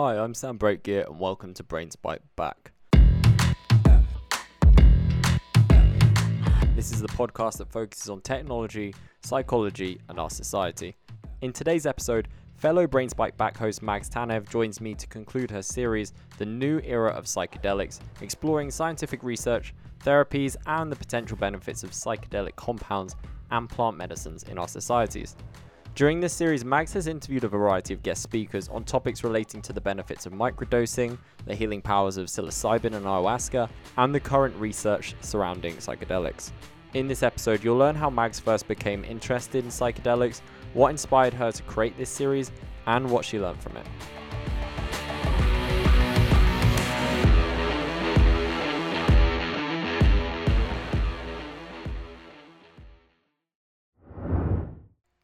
Hi, I'm Sam Brake Gear and welcome to Brainspike Back. This is the podcast that focuses on technology, psychology and our society. In today's episode, fellow Brainspike Back host Mags Tanev joins me to conclude her series, The New Era of Psychedelics, exploring scientific research, therapies and the potential benefits of psychedelic compounds and plant medicines in our societies. During this series, Mags has interviewed a variety of guest speakers on topics relating to the benefits of microdosing, the healing powers of psilocybin and ayahuasca, and the current research surrounding psychedelics. In this episode, you'll learn how Mags first became interested in psychedelics, what inspired her to create this series, and what she learned from it.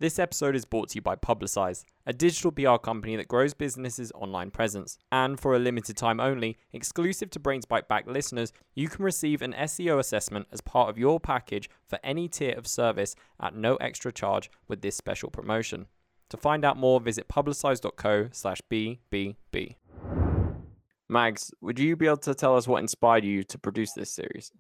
This episode is brought to you by Publicize, a digital PR company that grows businesses' online presence. And for a limited time only, exclusive to Brainspike Back listeners, you can receive an SEO assessment as part of your package for any tier of service at no extra charge with this special promotion. To find out more, visit publicize.co/BBB. Mags, would you be able to tell us what inspired you to produce this series?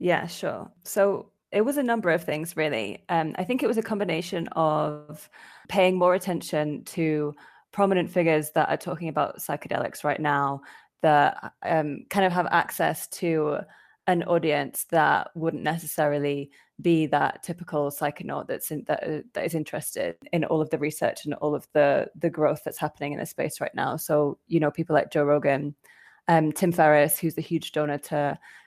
Yeah, sure. So it was a number of things, really. I think it was a combination of paying more attention to prominent figures that are talking about psychedelics right now that kind of have access to an audience that wouldn't necessarily be that typical psychonaut that is interested in all of the research and all of the growth that's happening in the space right now. So, you know, people like Joe Rogan, Tim Ferriss, who's a huge donor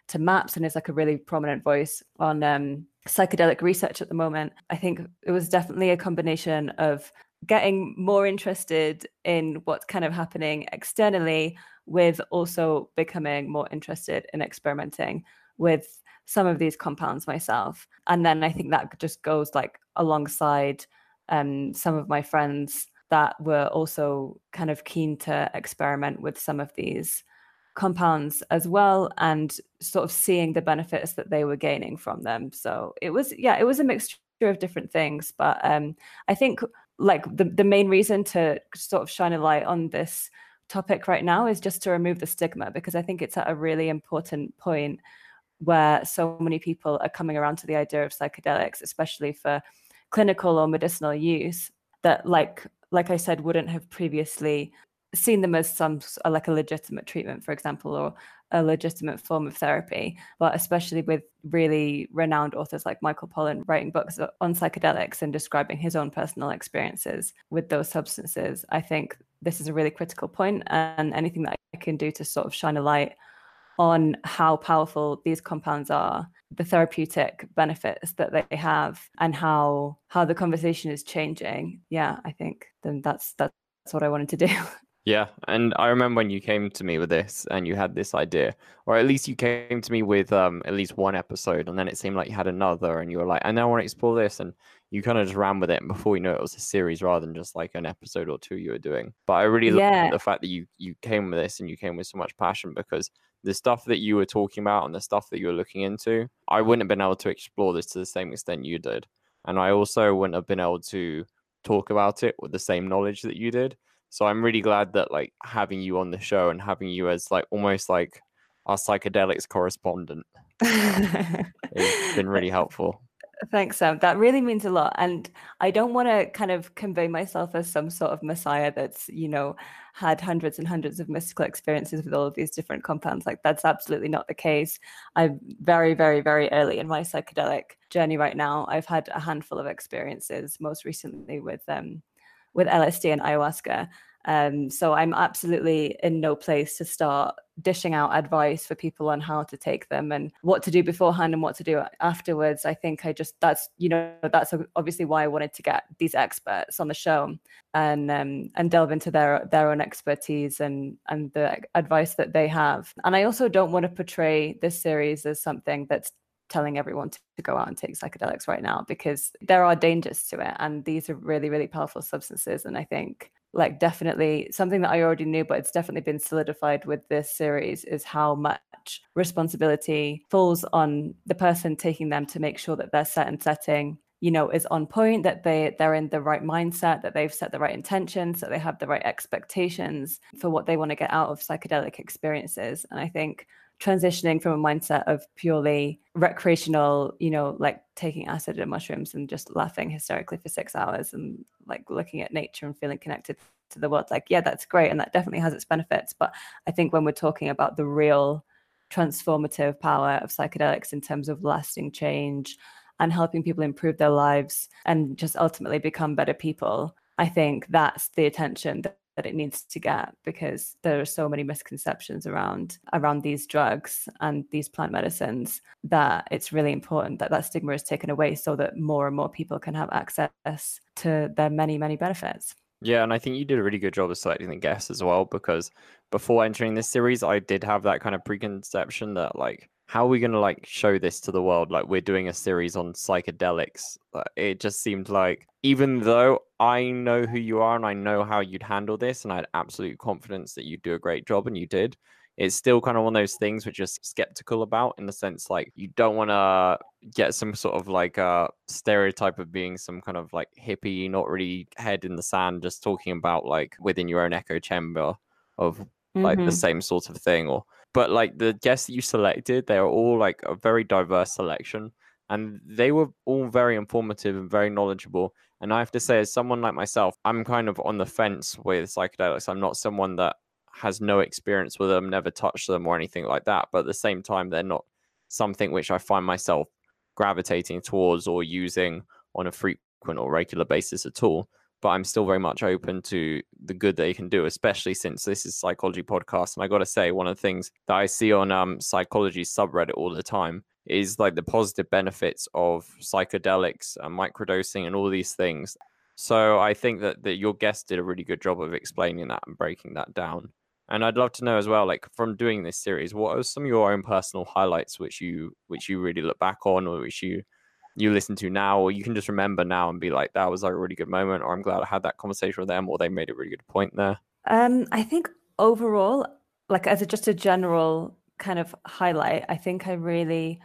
to MAPS and is like a really prominent voice on psychedelic research at the moment. I think it was definitely a combination of getting more interested in what's kind of happening externally with also becoming more interested in experimenting with some of these compounds myself. And then I think that just goes like alongside some of my friends that were also kind of keen to experiment with some of these compounds as well and sort of seeing the benefits that they were gaining from them. So it was a mixture of different things, but I think like the main reason to sort of shine a light on this topic right now is just to remove the stigma, because I think it's at a really important point where so many people are coming around to the idea of psychedelics, especially for clinical or medicinal use, that like I said wouldn't have previously seen them as some like a legitimate treatment, for example, or a legitimate form of therapy. But especially with really renowned authors like Michael Pollan writing books on psychedelics and describing his own personal experiences with those substances, I think this is a really critical point, and anything that I can do to sort of shine a light on how powerful these compounds are, the therapeutic benefits that they have, and how the conversation is changing. Yeah, I think then that's what I wanted to do. Yeah, and I remember when you came to me with this and you had this idea, or at least you came to me with at least one episode, and then it seemed like you had another and you were like, I now want to explore this, and you kind of just ran with it, and before you know it was a series rather than just like an episode or two you were doing. But I really love the fact that you came with this and you came with so much passion, because the stuff that you were talking about and the stuff that you were looking into, I wouldn't have been able to explore this to the same extent you did. And I also wouldn't have been able to talk about it with the same knowledge that you did. So I'm really glad that like having you on the show and having you as like almost like our psychedelics correspondent has been really helpful. Thanks, Sam. That really means a lot. And I don't want to kind of convey myself as some sort of messiah that's, you know, had hundreds and hundreds of mystical experiences with all of these different compounds. Like, that's absolutely not the case. I'm very, very, very early in my psychedelic journey right now. I've had a handful of experiences, most recently with LSD and ayahuasca. So I'm absolutely in no place to start dishing out advice for people on how to take them and what to do beforehand and what to do afterwards. I think that's obviously why I wanted to get these experts on the show and delve into their own expertise and the advice that they have. And I also don't want to portray this series as something that's telling everyone to go out and take psychedelics right now, because there are dangers to it, and these are really, really powerful substances. And I think like definitely something that I already knew, but it's definitely been solidified with this series, is how much responsibility falls on the person taking them to make sure that they're set and setting you know, is on point, that they're in the right mindset, that they've set the right intentions, that they have the right expectations for what they want to get out of psychedelic experiences. And I think transitioning from a mindset of purely recreational, you know, like taking acid and mushrooms and just laughing hysterically for 6 hours and like looking at nature and feeling connected to the world, like, yeah, that's great. And that definitely has its benefits. But I think when we're talking about the real transformative power of psychedelics in terms of lasting change and helping people improve their lives and just ultimately become better people, I think that's the attention that it needs to get, because there are so many misconceptions around these drugs and these plant medicines that it's really important that that stigma is taken away so that more and more people can have access to their many, many benefits. Yeah, and I think you did a really good job of selecting the guests as well, because before entering this series, I did have that kind of preconception that, like, how are we going to, like, show this to the world? Like, we're doing a series on psychedelics. It just seemed like, even though I know who you are and I know how you'd handle this, and I had absolute confidence that you'd do a great job, and you did, it's still kind of one of those things which you're skeptical about, in the sense, like, you don't want to get some sort of like a stereotype of being some kind of like hippie, not really head in the sand, just talking about like within your own echo chamber of like the same sort of thing. But like the guests that you selected, they're all like a very diverse selection, and they were all very informative and very knowledgeable. And I have to say, as someone like myself, I'm kind of on the fence with psychedelics. I'm not someone that has no experience with them, never touched them or anything like that. But at the same time, they're not something which I find myself gravitating towards or using on a frequent or regular basis at all. But I'm still very much open to the good that it can do, especially since this is a psychology podcast. And I got to say, one of the things that I see on psychology subreddit all the time is like the positive benefits of psychedelics and microdosing and all these things. So I think that your guest did a really good job of explaining that and breaking that down. And I'd love to know as well, like, from doing this series, what are some of your own personal highlights which you really look back on, or which you listen to now, or you can just remember now and be like, that was like a really good moment, or I'm glad I had that conversation with them, or they made a really good point there? I think overall, like, as just a general kind of highlight, I think I really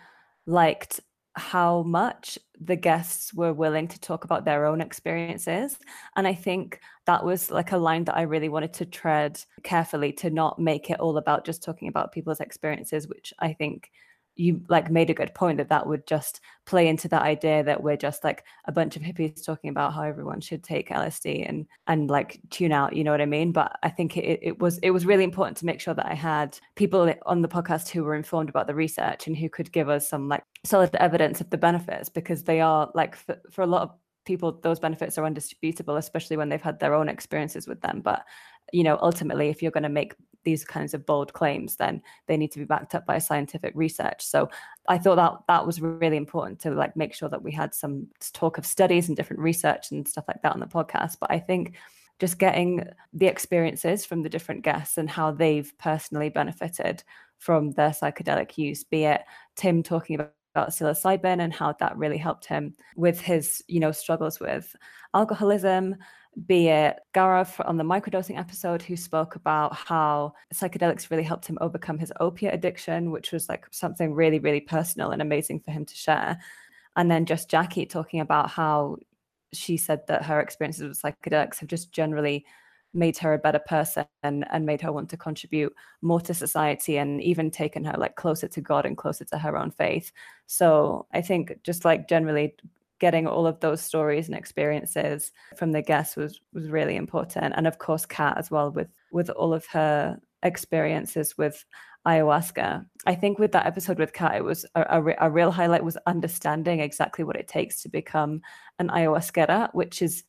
liked how much the guests were willing to talk about their own experiences. And I think that was like a line that I really wanted to tread carefully, to not make it all about just talking about people's experiences, which I think you like made a good point that would just play into that idea that we're just like a bunch of hippies talking about how everyone should take LSD and like tune out, you know what I mean? But I think it was really important to make sure that I had people on the podcast who were informed about the research and who could give us some like solid evidence of the benefits, because they are like, for a lot of people, those benefits are undisputable, especially when they've had their own experiences with them. But, you know, ultimately, if you're going to make these kinds of bold claims, then they need to be backed up by scientific research. So I thought that was really important to like make sure that we had some talk of studies and different research and stuff like that on the podcast. But I think just getting the experiences from the different guests and how they've personally benefited from their psychedelic use, be it Tim talking about psilocybin and how that really helped him with his, you know, struggles with alcoholism, be it Gaurav on the microdosing episode, who spoke about how psychedelics really helped him overcome his opiate addiction, which was like something really, really personal and amazing for him to share. And then just Jackie talking about how she said that her experiences with psychedelics have just generally made her a better person and made her want to contribute more to society, and even taken her like closer to God and closer to her own faith. So I think just like generally getting all of those stories and experiences from the guests was really important. And of course, Kat as well, with all of her experiences with ayahuasca. I think with that episode with Kat, it was a real highlight was understanding exactly what it takes to become an ayahuasquera, which is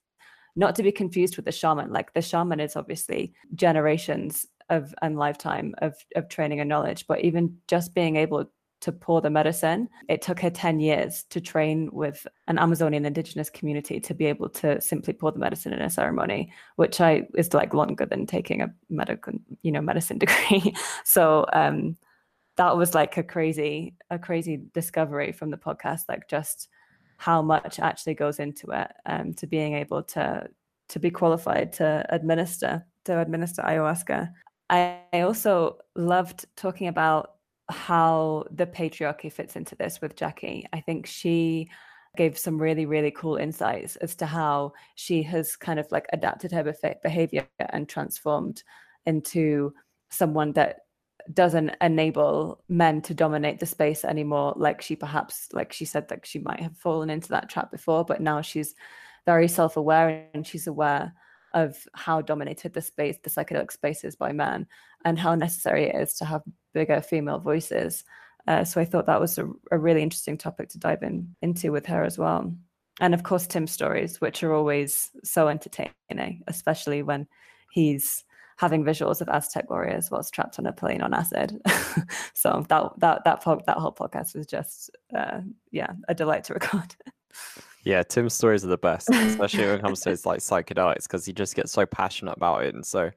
not to be confused with the shaman. Like, the shaman is obviously generations of and lifetime of training and knowledge, but even just being able to pour the medicine. It took her 10 years to train with an Amazonian indigenous community to be able to simply pour the medicine in a ceremony, which is like longer than taking a medical, you know, medicine degree. So that was like a crazy discovery from the podcast, like just how much actually goes into it, to being able to be qualified to administer ayahuasca. I also loved talking about how the patriarchy fits into this with Jackie. I think she gave some really, really cool insights as to how she has kind of like adapted her behavior and transformed into someone that doesn't enable men to dominate the space anymore. Like she perhaps, like she said, like she might have fallen into that trap before, but now she's very self-aware and she's aware of how dominated the space, the psychedelic space is by men, and how necessary it is to have bigger female voices. So I thought that was a really interesting topic to dive into with her as well. And of course, Tim's stories, which are always so entertaining, especially when he's having visuals of Aztec warriors whilst trapped on a plane on acid. So that whole podcast was just, a delight to record. Yeah, Tim's stories are the best, especially when it comes to his like psychedelics, because he just gets so passionate about it and so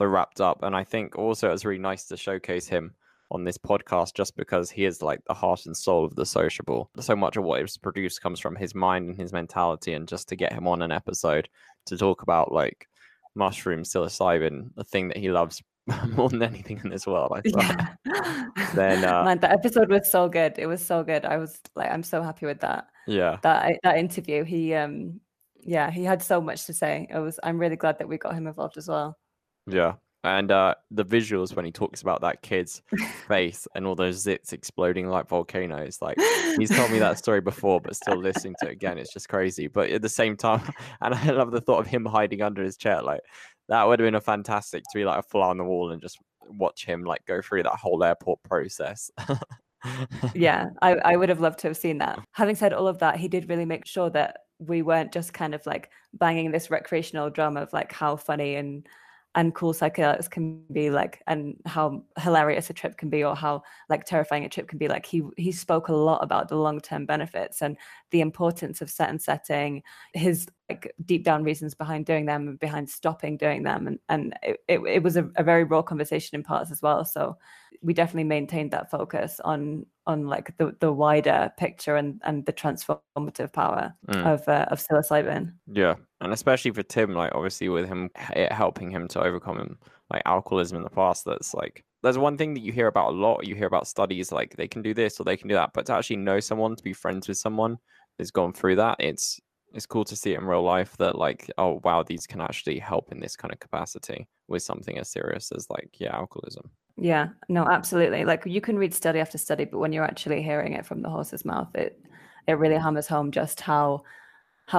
wrapped up. And I think also it's really nice to showcase him on this podcast, just because he is like the heart and soul of the sociable. So much of what is produced comes from his mind and his mentality, and just to get him on an episode to talk about like mushroom, psilocybin, the thing that he loves more than anything in this world, I thought. Yeah. Man, that episode was so good. It was so good. I was like, I'm so happy with that. Yeah. That interview. He had so much to say. I'm really glad that we got him involved as well. Yeah. And the visuals when he talks about that kid's face and all those zits exploding like volcanoes. Like, he's told me that story before, but still listening to it again, it's just crazy. But at the same time, and I love the thought of him hiding under his chair. Like, that would have been fantastic to be like a fly on the wall and just watch him like go through that whole airport process. Yeah, I would have loved to have seen that. Having said all of that, he did really make sure that we weren't just kind of like banging this recreational drum of like how funny and cool psychedelics can be, like, and how hilarious a trip can be, or how like terrifying a trip can be. Like he spoke a lot about the long-term benefits and the importance of set and setting, his like deep down reasons behind doing them and behind stopping doing them. And it was a very raw conversation in parts as well. So we definitely maintained that focus on like the wider picture and the transformative power of psilocybin. Yeah. And especially for Tim, like obviously with him, it helping him to overcome like alcoholism in the past. That's like, there's one thing that you hear about a lot. You hear about studies, like they can do this or they can do that, but to actually know someone, to be friends with someone who's gone through that, it's cool to see it in real life that like, oh wow, these can actually help in this kind of capacity with something as serious as like, yeah, alcoholism. Yeah, no, absolutely. Like you can read study after study, but when you're actually hearing it from the horse's mouth, it really hammers home just how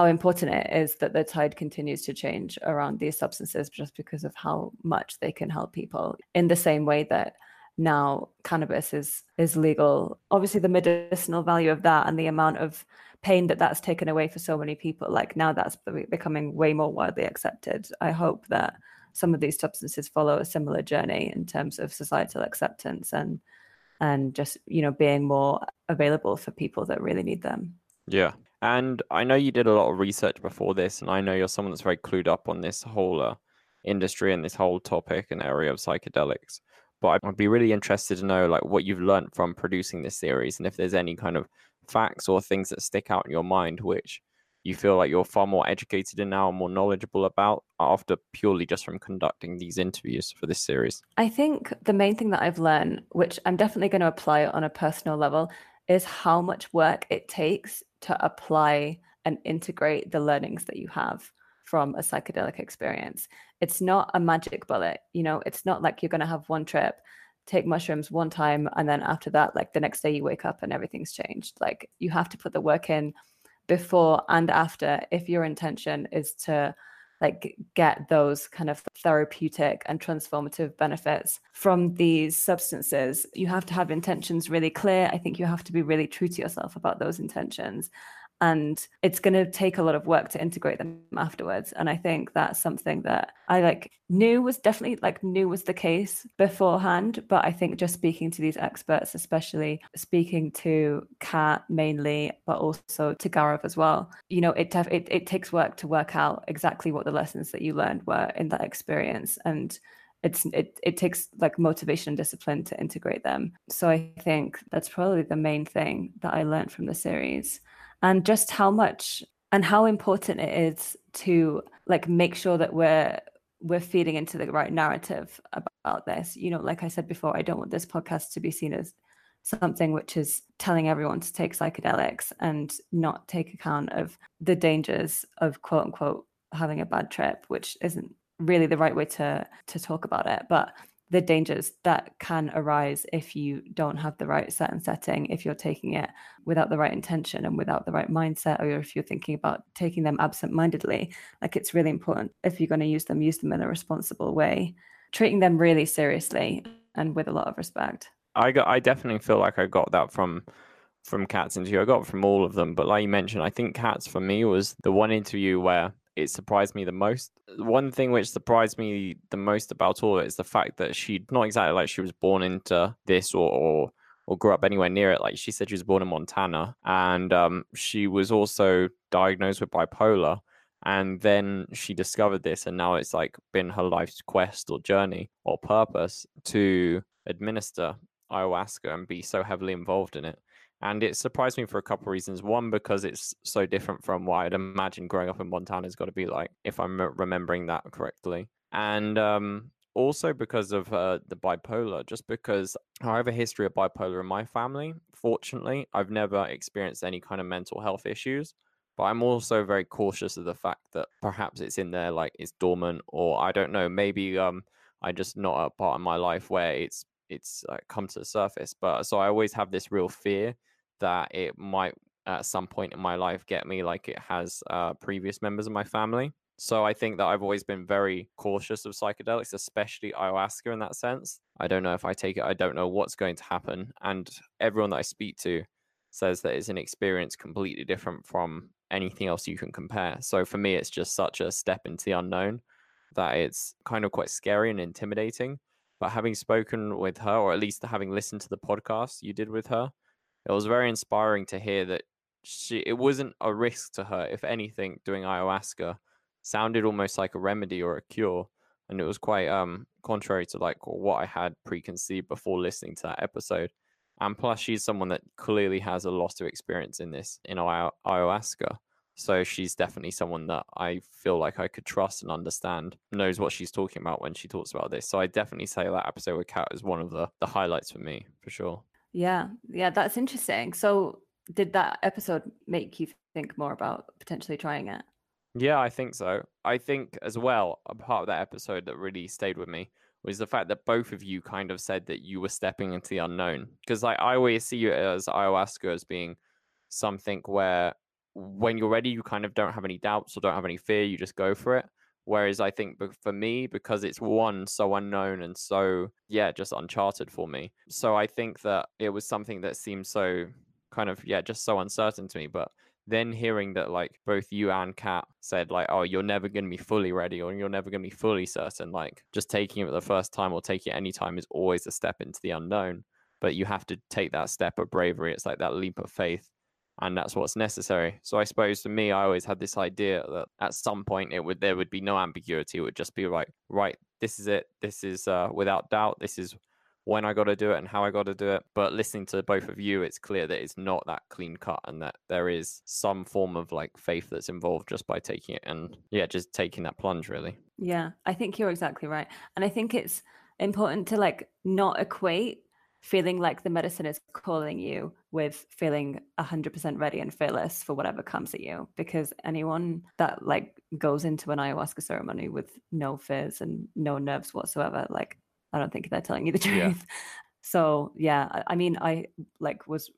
important it is that the tide continues to change around these substances, just because of how much they can help people. In the same way that now cannabis is legal, obviously the medicinal value of that and the amount of pain that's taken away for so many people, like now that's becoming way more widely accepted. I hope that some of these substances follow a similar journey in terms of societal acceptance and just, you know, being more available for people that really need them. Yeah. And I know you did a lot of research before this, and I know you're someone that's very clued up on this whole industry and this whole topic and area of psychedelics. But I'd be really interested to know like what you've learned from producing this series, and if there's any kind of facts or things that stick out in your mind, which you feel like you're far more educated in now and more knowledgeable about after purely just from conducting these interviews for this series. I think the main thing that I've learned, which I'm definitely going to apply on a personal level, is how much work it takes to apply and integrate the learnings that you have from a psychedelic experience. It's not a magic bullet, you know, it's not like you're going to have one trip, take mushrooms one time, and then after that, like the next day you wake up and everything's changed. Like you have to put the work in before and after, if your intention is to like get those kind of therapeutic and transformative benefits from these substances. You have to have intentions really clear. I think you have to be really true to yourself about those intentions, and it's going to take a lot of work to integrate them afterwards. And I think that's something that I like knew was the case beforehand, but I think just speaking to these experts, especially speaking to Kat mainly, but also to Gaurav as well, you know, it takes work to work out exactly what the lessons that you learned were in that experience, and it takes like motivation and discipline to integrate them. So I think that's probably the main thing that I learned from the series. And just how much and how important it is to like make sure that we're feeding into the right narrative about this. You know, like I said before, I don't want this podcast to be seen as something which is telling everyone to take psychedelics and not take account of the dangers of quote unquote having a bad trip, which isn't really the right way to talk about it, but the dangers that can arise if you don't have the right set and setting, if you're taking it without the right intention and without the right mindset, or if you're thinking about taking them absentmindedly. Like, it's really important, if you're going to use them in a responsible way, treating them really seriously and with a lot of respect. I definitely feel like I got that from Kat's interview. I got it from all of them, but like you mentioned, I think Kat's for me was the one interview where it surprised me the most. One thing which surprised me the most about all of it is the fact that she, not exactly like she was born into this or grew up anywhere near it. Like, she said she was born in Montana, and she was also diagnosed with bipolar, and then she discovered this, and now it's like been her life's quest or journey or purpose to administer ayahuasca and be so heavily involved in it. And it surprised me for a couple of reasons. One, because it's so different from what I'd imagine growing up in Montana has got to be like, if I'm remembering that correctly. And also because of the bipolar, just because I have a history of bipolar in my family. Fortunately, I've never experienced any kind of mental health issues, but I'm also very cautious of the fact that perhaps it's in there, like it's dormant, or I don't know, maybe I'm just not a part of my life where it's come to the surface. But so I always have this real fear that it might at some point in my life get me, like it has previous members of my family. So I think that I've always been very cautious of psychedelics, especially ayahuasca in that sense. I don't know if I take it, I don't know what's going to happen. And everyone that I speak to says that it's an experience completely different from anything else you can compare. So for me, it's just such a step into the unknown that it's kind of quite scary and intimidating. But having spoken with her, or at least having listened to the podcast you did with her, it was very inspiring to hear that it wasn't a risk to her. If anything, doing ayahuasca sounded almost like a remedy or a cure. And it was quite contrary to like what I had preconceived before listening to that episode. And plus, she's someone that clearly has a lot of experience in this, in ayahuasca. So she's definitely someone that I feel like I could trust and understand, knows what she's talking about when she talks about this. So I definitely say that episode with Kat is one of the highlights for me, for sure. Yeah, that's interesting. So did that episode make you think more about potentially trying it? Yeah, I think so. I think as well, a part of that episode that really stayed with me was the fact that both of you kind of said that you were stepping into the unknown. Because like, I always see it as ayahuasca as being something where when you're ready, you kind of don't have any doubts or don't have any fear. You just go for it. Whereas I think for me, because it's so unknown and so, just uncharted for me. So I think that it was something that seemed so kind of, just so uncertain to me. But then hearing that like both you and Kat said like, oh, you're never going to be fully ready or you're never going to be fully certain. Like just taking it the first time or taking it any time is always a step into the unknown. But you have to take that step of bravery. It's like that leap of faith. And that's what's necessary. So I suppose for me, I always had this idea that at some point there would be no ambiguity. It would just be like, right, this is it. This is without doubt. This is when I got to do it and how I got to do it. But listening to both of you, it's clear that it's not that clean cut and that there is some form of like faith that's involved just by taking it and just taking that plunge really. Yeah, I think you're exactly right. And I think it's important to like not equate feeling like the medicine is calling you with feeling 100% ready and fearless for whatever comes at you, because anyone that like goes into an ayahuasca ceremony with no fears and no nerves whatsoever, like I don't think they're telling you the truth. Yeah. So I mean, I was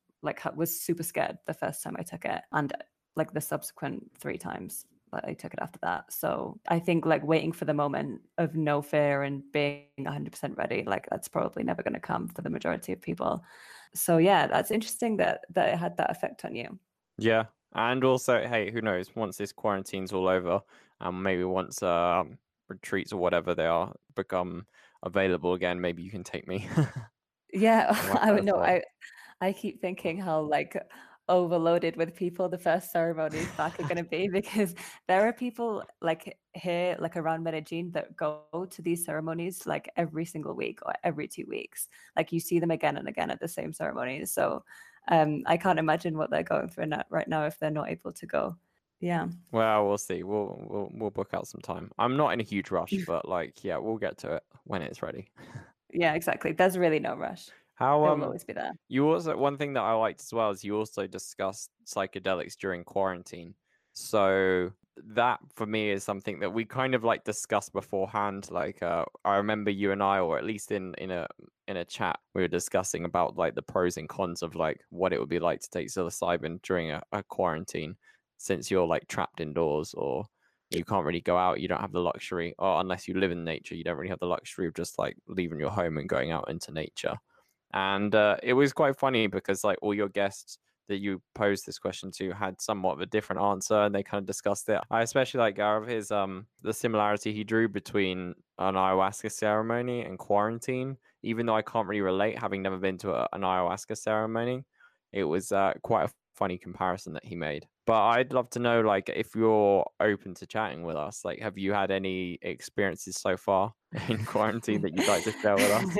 super scared the first time I took it, and like the subsequent 3 times that I took it after that. So I think like waiting for the moment of no fear and being 100% ready, like that's probably never going to come for the majority of people. So that's interesting that it had that effect on you. Yeah. And also, hey, who knows, once this quarantine's all over and maybe once retreats or whatever they are become available again, maybe you can take me. I would know. I keep thinking how like overloaded with people the first ceremonies back are going to be, because there are people like here, like around Medellín, that go to these ceremonies like every single week or every 2 weeks. Like you see them again and again at the same ceremonies. So I can't imagine what they're going through right now if they're not able to go. Yeah. Well, we'll see. We'll book out some time. I'm not in a huge rush, but like, we'll get to it when it's ready. Yeah, exactly. There's really no rush. How will always be there. You also, one thing that I liked as well is you also discussed psychedelics during quarantine. So that for me is something that we kind of like discussed beforehand. Like I remember you and I, or at least in a chat, we were discussing about like the pros and cons of like what it would be like to take psilocybin during a quarantine, since you're like trapped indoors or you can't really go out. You don't have the luxury, or unless you live in nature, you don't really have the luxury of just like leaving your home and going out into nature. And it was quite funny because like all your guests that you posed this question to had somewhat of a different answer, and they kind of discussed it. I especially like Gaurav, his the similarity he drew between an ayahuasca ceremony and quarantine. Even though I can't really relate, having never been to an ayahuasca ceremony, it was quite a funny comparison that he made. But I'd love to know, like, if you're open to chatting with us, like, have you had any experiences so far in quarantine that you'd like to share with us?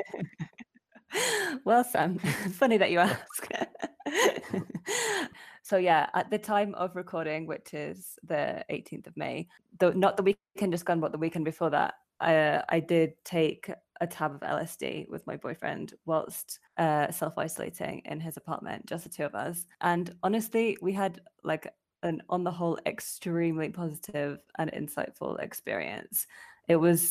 Well, Sam, funny that you ask. So yeah, at the time of recording, which is the 18th of May, though not the weekend just gone, but the weekend before that, I did take a tab of LSD with my boyfriend whilst self-isolating in his apartment, just the two of us. And honestly, we had like an, on the whole, extremely positive and insightful experience. It was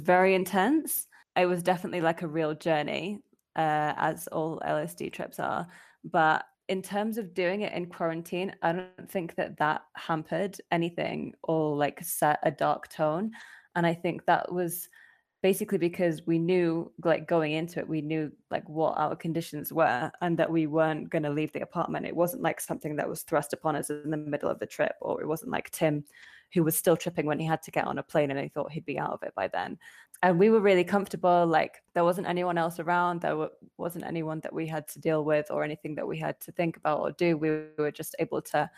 very intense. It was definitely like a real journey, as all LSD trips are. But in terms of doing it in quarantine, I don't think that hampered anything or like set a dark tone. And I think that was basically because we knew, like going into it, we knew like what our conditions were and that we weren't going to leave the apartment. It wasn't like something that was thrust upon us in the middle of the trip, or it wasn't like Tim, who was still tripping when he had to get on a plane and he thought he'd be out of it by then. And we were really comfortable. Like there wasn't anyone else around. There wasn't anyone that we had to deal with or anything that we had to think about or do. We were just able to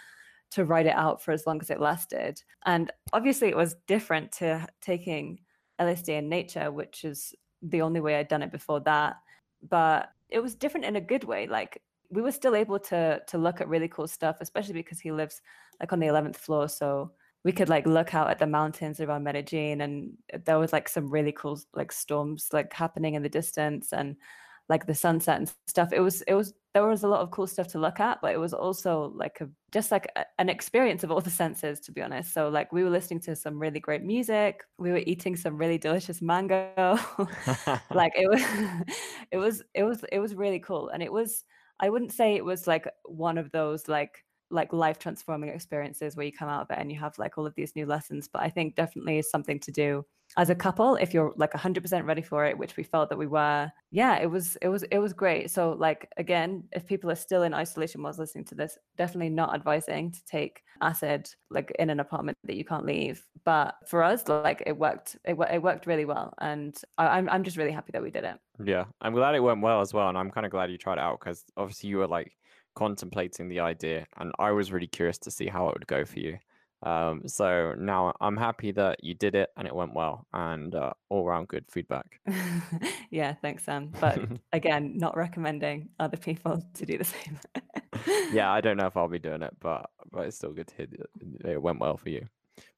ride it out for as long as it lasted. And obviously it was different to taking LSD in nature, which is the only way I'd done it before that. But it was different in a good way. Like we were still able to look at really cool stuff, especially because he lives like on the 11th floor. So we could like look out at the mountains around Medellín, and there was like some really cool like storms like happening in the distance and like the sunset and stuff. It was there was a lot of cool stuff to look at, but it was also like an experience of all the senses, to be honest. So like we were listening to some really great music, we were eating some really delicious mango. Like it was really cool. And it was, I wouldn't say it was like one of those like life transforming experiences where you come out of it and you have like all of these new lessons. But I think definitely is something to do as a couple if you're like 100% ready for it, which we felt that we were. Yeah, it was great. So like, again, if people are still in isolation whilst listening to this, definitely not advising to take acid like in an apartment that you can't leave. But for us, like it worked really well. And I'm just really happy that we did it. Yeah, I'm glad it went well as well. And I'm kind of glad you tried it out, because obviously you were like contemplating the idea, and I was really curious to see how it would go for you. So now I'm happy that you did it and it went well, and all around good feedback. Yeah, thanks, Sam. But again, not recommending other people to do the same. Yeah, I don't know if I'll be doing it, but it's still good to hear that it went well for you.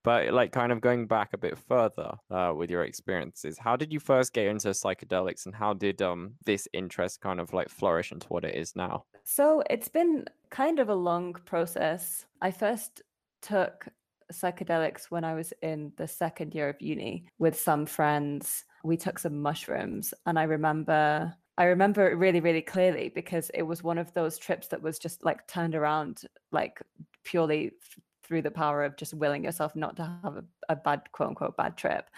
But like kind of going back a bit further with your experiences, how did you first get into psychedelics, and how did this interest kind of like flourish into what it is now? So it's been kind of a long process. I first took psychedelics when I was in the second year of uni with some friends. We took some mushrooms, and I remember it really, really clearly, because it was one of those trips that was just like turned around like purely through the power of just willing yourself not to have a bad, quote unquote, bad trip.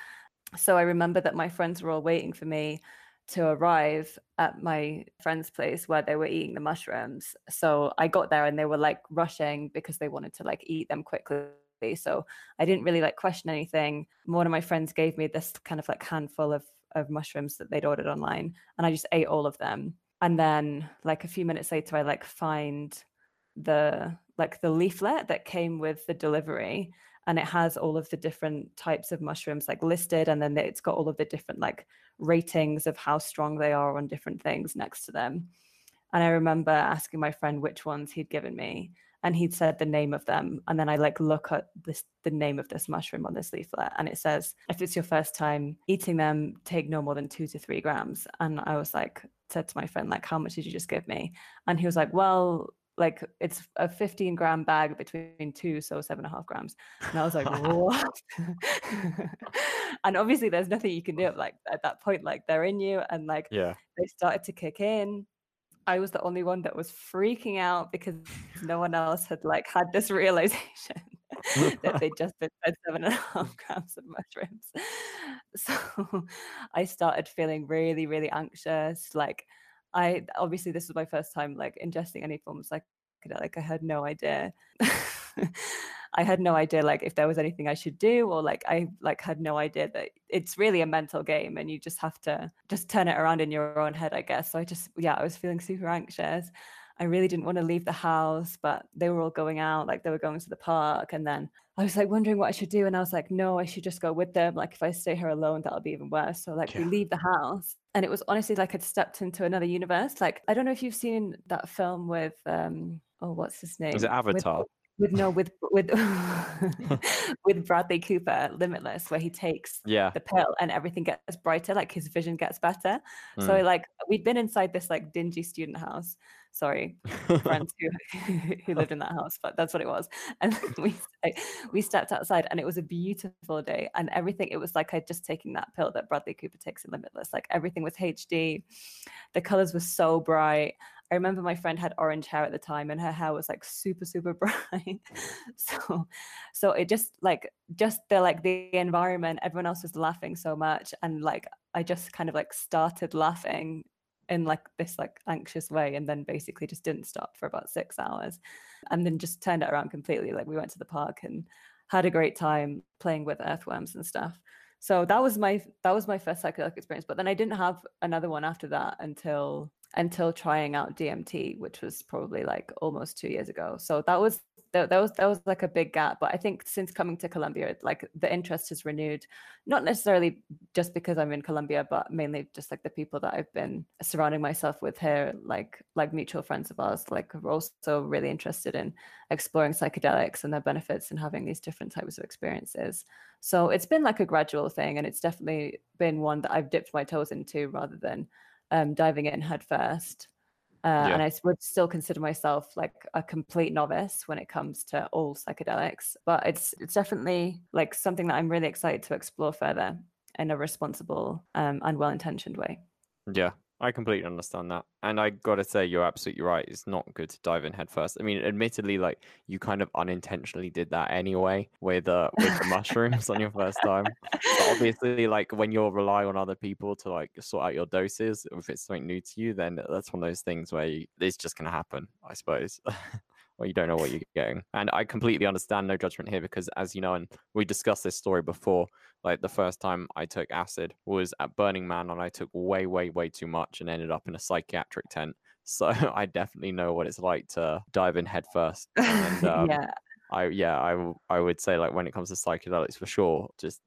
So I remember that my friends were all waiting for me to arrive at my friend's place where they were eating the mushrooms. So I got there and they were like rushing because they wanted to like eat them quickly. So I didn't really like question anything. One of my friends gave me this kind of like handful of mushrooms that they'd ordered online, and I just ate all of them. And then like a few minutes later, I like find the leaflet that came with the delivery, and it has all of the different types of mushrooms like listed, and then it's got all of the different like ratings of how strong they are on different things next to them. And I remember asking my friend which ones he'd given me, and he'd said the name of them. And then I like look at this, the name of this mushroom on this leaflet, and it says, if it's your first time eating them, take no more than 2 to 3 grams. And I was like, said to my friend, like, how much did you just give me? And he was like, well, like it's a 15 gram bag between 2, so 7.5 grams. And I was like, what? And obviously there's nothing you can do like at that point, like they're in you. And like, yeah, they started to kick in. I was the only one that was freaking out because no one else had like had this realization that they'd just been fed 7.5 grams of mushrooms. So I started feeling really, really anxious. Like, I obviously this was my first time like ingesting any form of psychedelic. I had no idea. I had no idea like if there was anything I should do, or like I like had no idea that it's really a mental game and you just have to just turn it around in your own head, I guess. So I just, yeah, I was feeling super anxious. I really didn't want to leave the house, but they were all going out, like they were going to the park. And then I was like wondering what I should do. And I was like, no, I should just go with them. Like if I stay here alone, that'll be even worse. So like we leave the house. And it was honestly like I'd stepped into another universe. Like, I don't know if you've seen that film with, oh, what's his name? Is it Avatar? With with Bradley Cooper, Limitless, where he takes the pill and everything gets brighter, like his vision gets better. So like we'd been inside this like dingy student house. Sorry, friends who lived in that house, but that's what it was. And we stepped outside, and it was a beautiful day, and everything. It was like I'd just taken that pill that Bradley Cooper takes in Limitless. Like everything was HD. The colors were so bright. I remember my friend had orange hair at the time, and her hair was like super, super bright. So it just the environment, everyone else was laughing so much. And like, I just kind of like started laughing in like this like anxious way, and then basically just didn't stop for about 6 hours, and then just turned it around completely. Like we went to the park and had a great time playing with earthworms and stuff. So that was my first psychedelic experience. But then I didn't have another one after that until trying out DMT, which was probably like almost 2 years ago. So that was like a big gap. But I think since coming to Colombia, like the interest has renewed, not necessarily just because I'm in Colombia, but mainly just like the people that I've been surrounding myself with here, like mutual friends of ours, like are also really interested in exploring psychedelics and their benefits and having these different types of experiences. So it's been like a gradual thing, and it's definitely been one that I've dipped my toes into rather than diving in head first. And I would still consider myself like a complete novice when it comes to all psychedelics, but it's definitely like something that I'm really excited to explore further in a responsible and well-intentioned way. Yeah, I completely understand that. And I gotta say, you're absolutely right. It's not good to dive in head first. I mean, admittedly, like you kind of unintentionally did that anyway with the mushrooms on your first time. But obviously, like when you're relying on other people to like sort out your doses, if it's something new to you, then that's one of those things where it's just gonna happen, I suppose. Or you don't know what you're getting. And I completely understand, no judgment here, because as you know, and we discussed this story before, like the first time I took acid was at Burning Man, and I took way, way, way too much and ended up in a psychiatric tent. So I definitely know what it's like to dive in head first. And, I would say like when it comes to psychedelics, for sure, just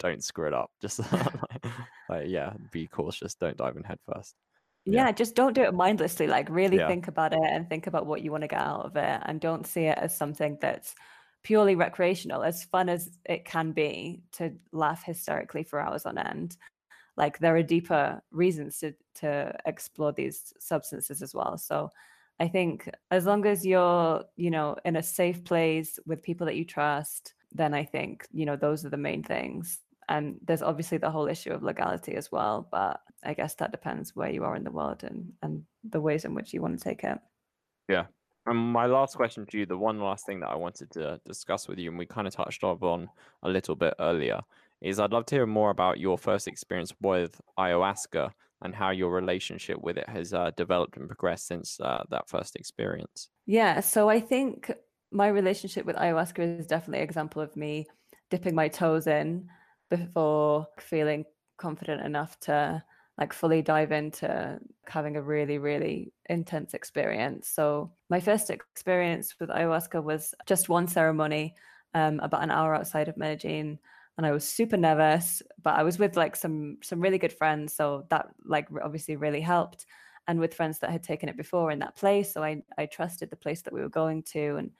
don't screw it up. Just be cautious. Don't dive in head first. Yeah, just don't do it mindlessly. Like really think about it and think about what you want to get out of it, and don't see it as something that's purely recreational. As fun as it can be to laugh hysterically for hours on end, like there are deeper reasons to explore these substances as well. So I think as long as you're, you know, in a safe place with people that you trust, then I think, you know, those are the main things. And there's obviously the whole issue of legality as well, but I guess that depends where you are in the world and the ways in which you want to take it. Yeah. And my last question to you, the one last thing that I wanted to discuss with you, and we kind of touched on a little bit earlier, is I'd love to hear more about your first experience with ayahuasca and how your relationship with it has developed and progressed since that first experience. Yeah. So I think my relationship with ayahuasca is definitely an example of me dipping my toes in before feeling confident enough to like fully dive into having a really, really intense experience. So my first experience with ayahuasca was just one ceremony, about an hour outside of Medellín. And I was super nervous, but I was with like some really good friends. So that like obviously really helped. and with friends that had taken it before in that place. So I trusted the place that we were going to, and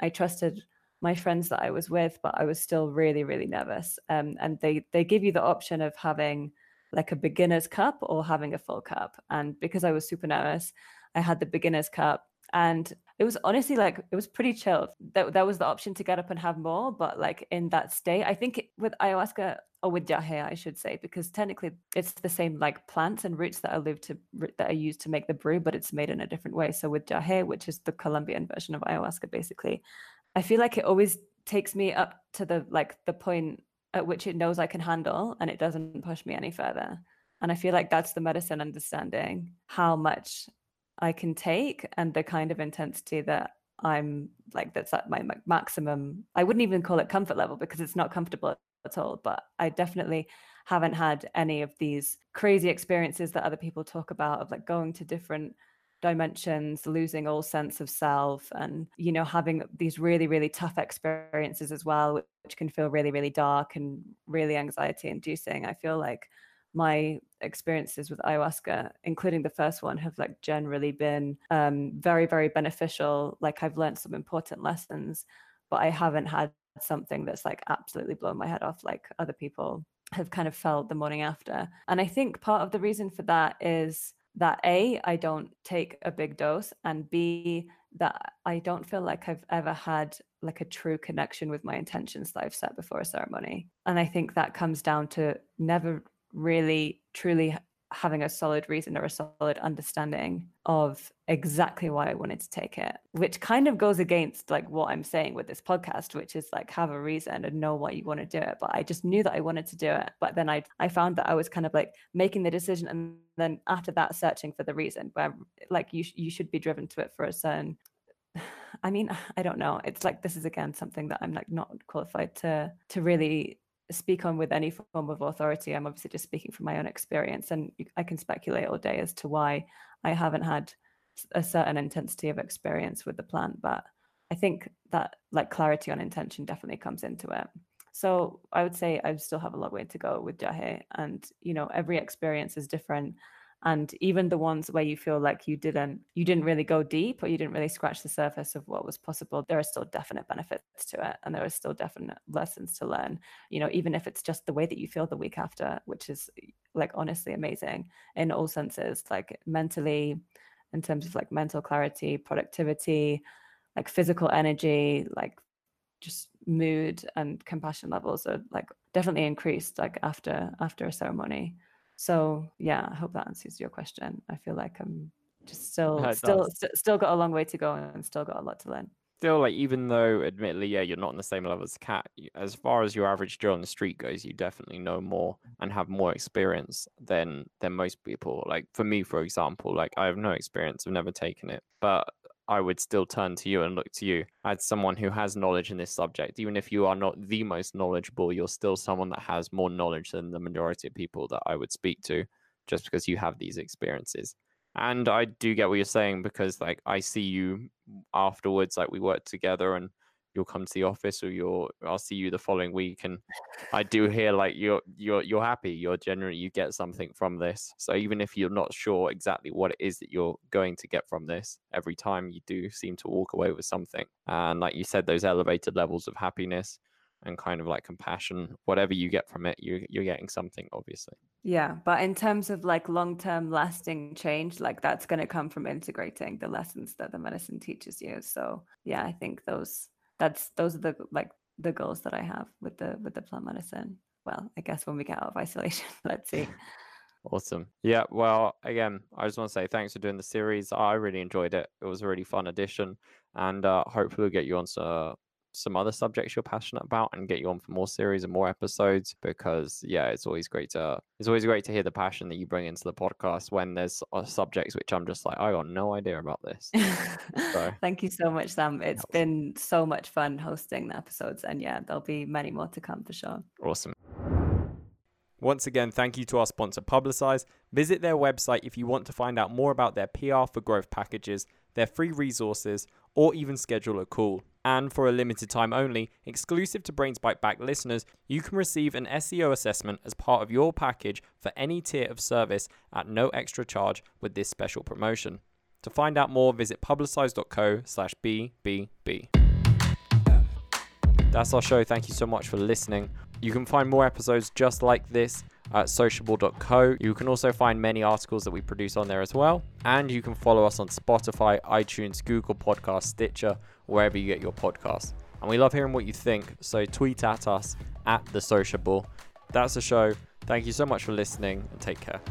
I trusted my friends that I was with, but I was still really, really nervous. And they give you the option of having like a beginner's cup or having a full cup. And because I was super nervous, I had the beginner's cup, and it was honestly like, it was pretty chilled. That was the option to get up and have more. But like in that state, I think with ayahuasca, or with Jahe, I should say, because technically it's the same like plants and roots that are used to make the brew, but it's made in a different way. So with Jahe, which is the Colombian version of ayahuasca, basically, I feel like it always takes me up to the point at which it knows I can handle, and it doesn't push me any further. And I feel like that's the medicine understanding how much I can take and the kind of intensity that I'm like, that's at my maximum. I wouldn't even call it comfort level because it's not comfortable at all, but I definitely haven't had any of these crazy experiences that other people talk about of like going to different dimensions, losing all sense of self, and, you know, having these really, really tough experiences as well, which can feel really, really dark and really anxiety inducing. I feel like my experiences with ayahuasca, including the first one, have like generally been very, very beneficial. Like I've learned some important lessons, but I haven't had something that's like absolutely blown my head off like other people have kind of felt the morning after. And I think part of the reason for that is that A, I don't take a big dose, and B, that I don't feel like I've ever had like a true connection with my intentions that I've set before a ceremony. And I think that comes down to never really truly having a solid reason or a solid understanding of exactly why I wanted to take it, which kind of goes against like what I'm saying with this podcast, which is like have a reason and know why you want to do it. But I just knew that I wanted to do it, but then I found that I was kind of like making the decision and then after that searching for the reason, where like you should be driven to it for a certain, I mean, I don't know, it's like this is again something that I'm like not qualified to really speak on with any form of authority. I'm obviously just speaking from my own experience, and I can speculate all day as to why I haven't had a certain intensity of experience with the plant, but I think that like clarity on intention definitely comes into it. So I would say I still have a long way to go with Jahe, and you know, every experience is different, and even the ones where you feel like you didn't really go deep or you didn't really scratch the surface of what was possible, there are still definite benefits to it, and there are still definite lessons to learn, you know, even if it's just the way that you feel the week after, which is like honestly amazing in all senses, like mentally, in terms of like mental clarity, productivity, like physical energy, like just mood and compassion levels are like definitely increased like after a ceremony. So yeah, I hope that answers your question. I feel like I'm just still got a long way to go and still got a lot to learn. Still, like, even though admittedly, yeah, you're not on the same level as Kat, as far as your average Joe on the street goes, you definitely know more and have more experience than most people. Like for me, for example, like I have no experience, I've never taken it, but I would still turn to you and look to you as someone who has knowledge in this subject. Even if you are not the most knowledgeable, you're still someone that has more knowledge than the majority of people that I would speak to, just because you have these experiences. And I do get what you're saying, because like I see you afterwards, like we work together and you'll come to the office, or I'll see you the following week, and I do hear like you're happy, you're generally, you get something from this. So even if you're not sure exactly what it is that you're going to get from this, every time you do seem to walk away with something. And like you said, those elevated levels of happiness and kind of like compassion, whatever you get from it, you're getting something, obviously. Yeah, but in terms of like long-term lasting change, like that's going to come from integrating the lessons that the medicine teaches you. So yeah, I think those are the like the goals that I have with the plant medicine. Well, I guess when we get out of isolation, let's see. Awesome. Yeah. Well, again, I just want to say thanks for doing the series. I really enjoyed it. It was a really fun edition, and hopefully we'll get you on some other subjects you're passionate about and get you on for more series and more episodes, because yeah, it's always great to hear the passion that you bring into the podcast when there's subjects which I'm just like, I got no idea about this. So thank you so much, Sam. It's been so much fun hosting the episodes, and yeah, there'll be many more to come for sure. Awesome. Once again, thank you to our sponsor, Publicize. Visit their website if you want to find out more about their PR for growth packages, their free resources, or even schedule a call. And for a limited time only, exclusive to Brainspike Back listeners, you can receive an SEO assessment as part of your package for any tier of service at no extra charge with this special promotion. To find out more, visit publicize.co/BBB. That's our show. Thank you so much for listening. You can find more episodes just like this at sociable.co. You can also find many articles that we produce on there as well. And you can follow us on Spotify, iTunes, Google Podcasts, Stitcher, wherever you get your podcasts. And we love hearing what you think, so tweet at us at The Sociable. That's the show. Thank you so much for listening and take care.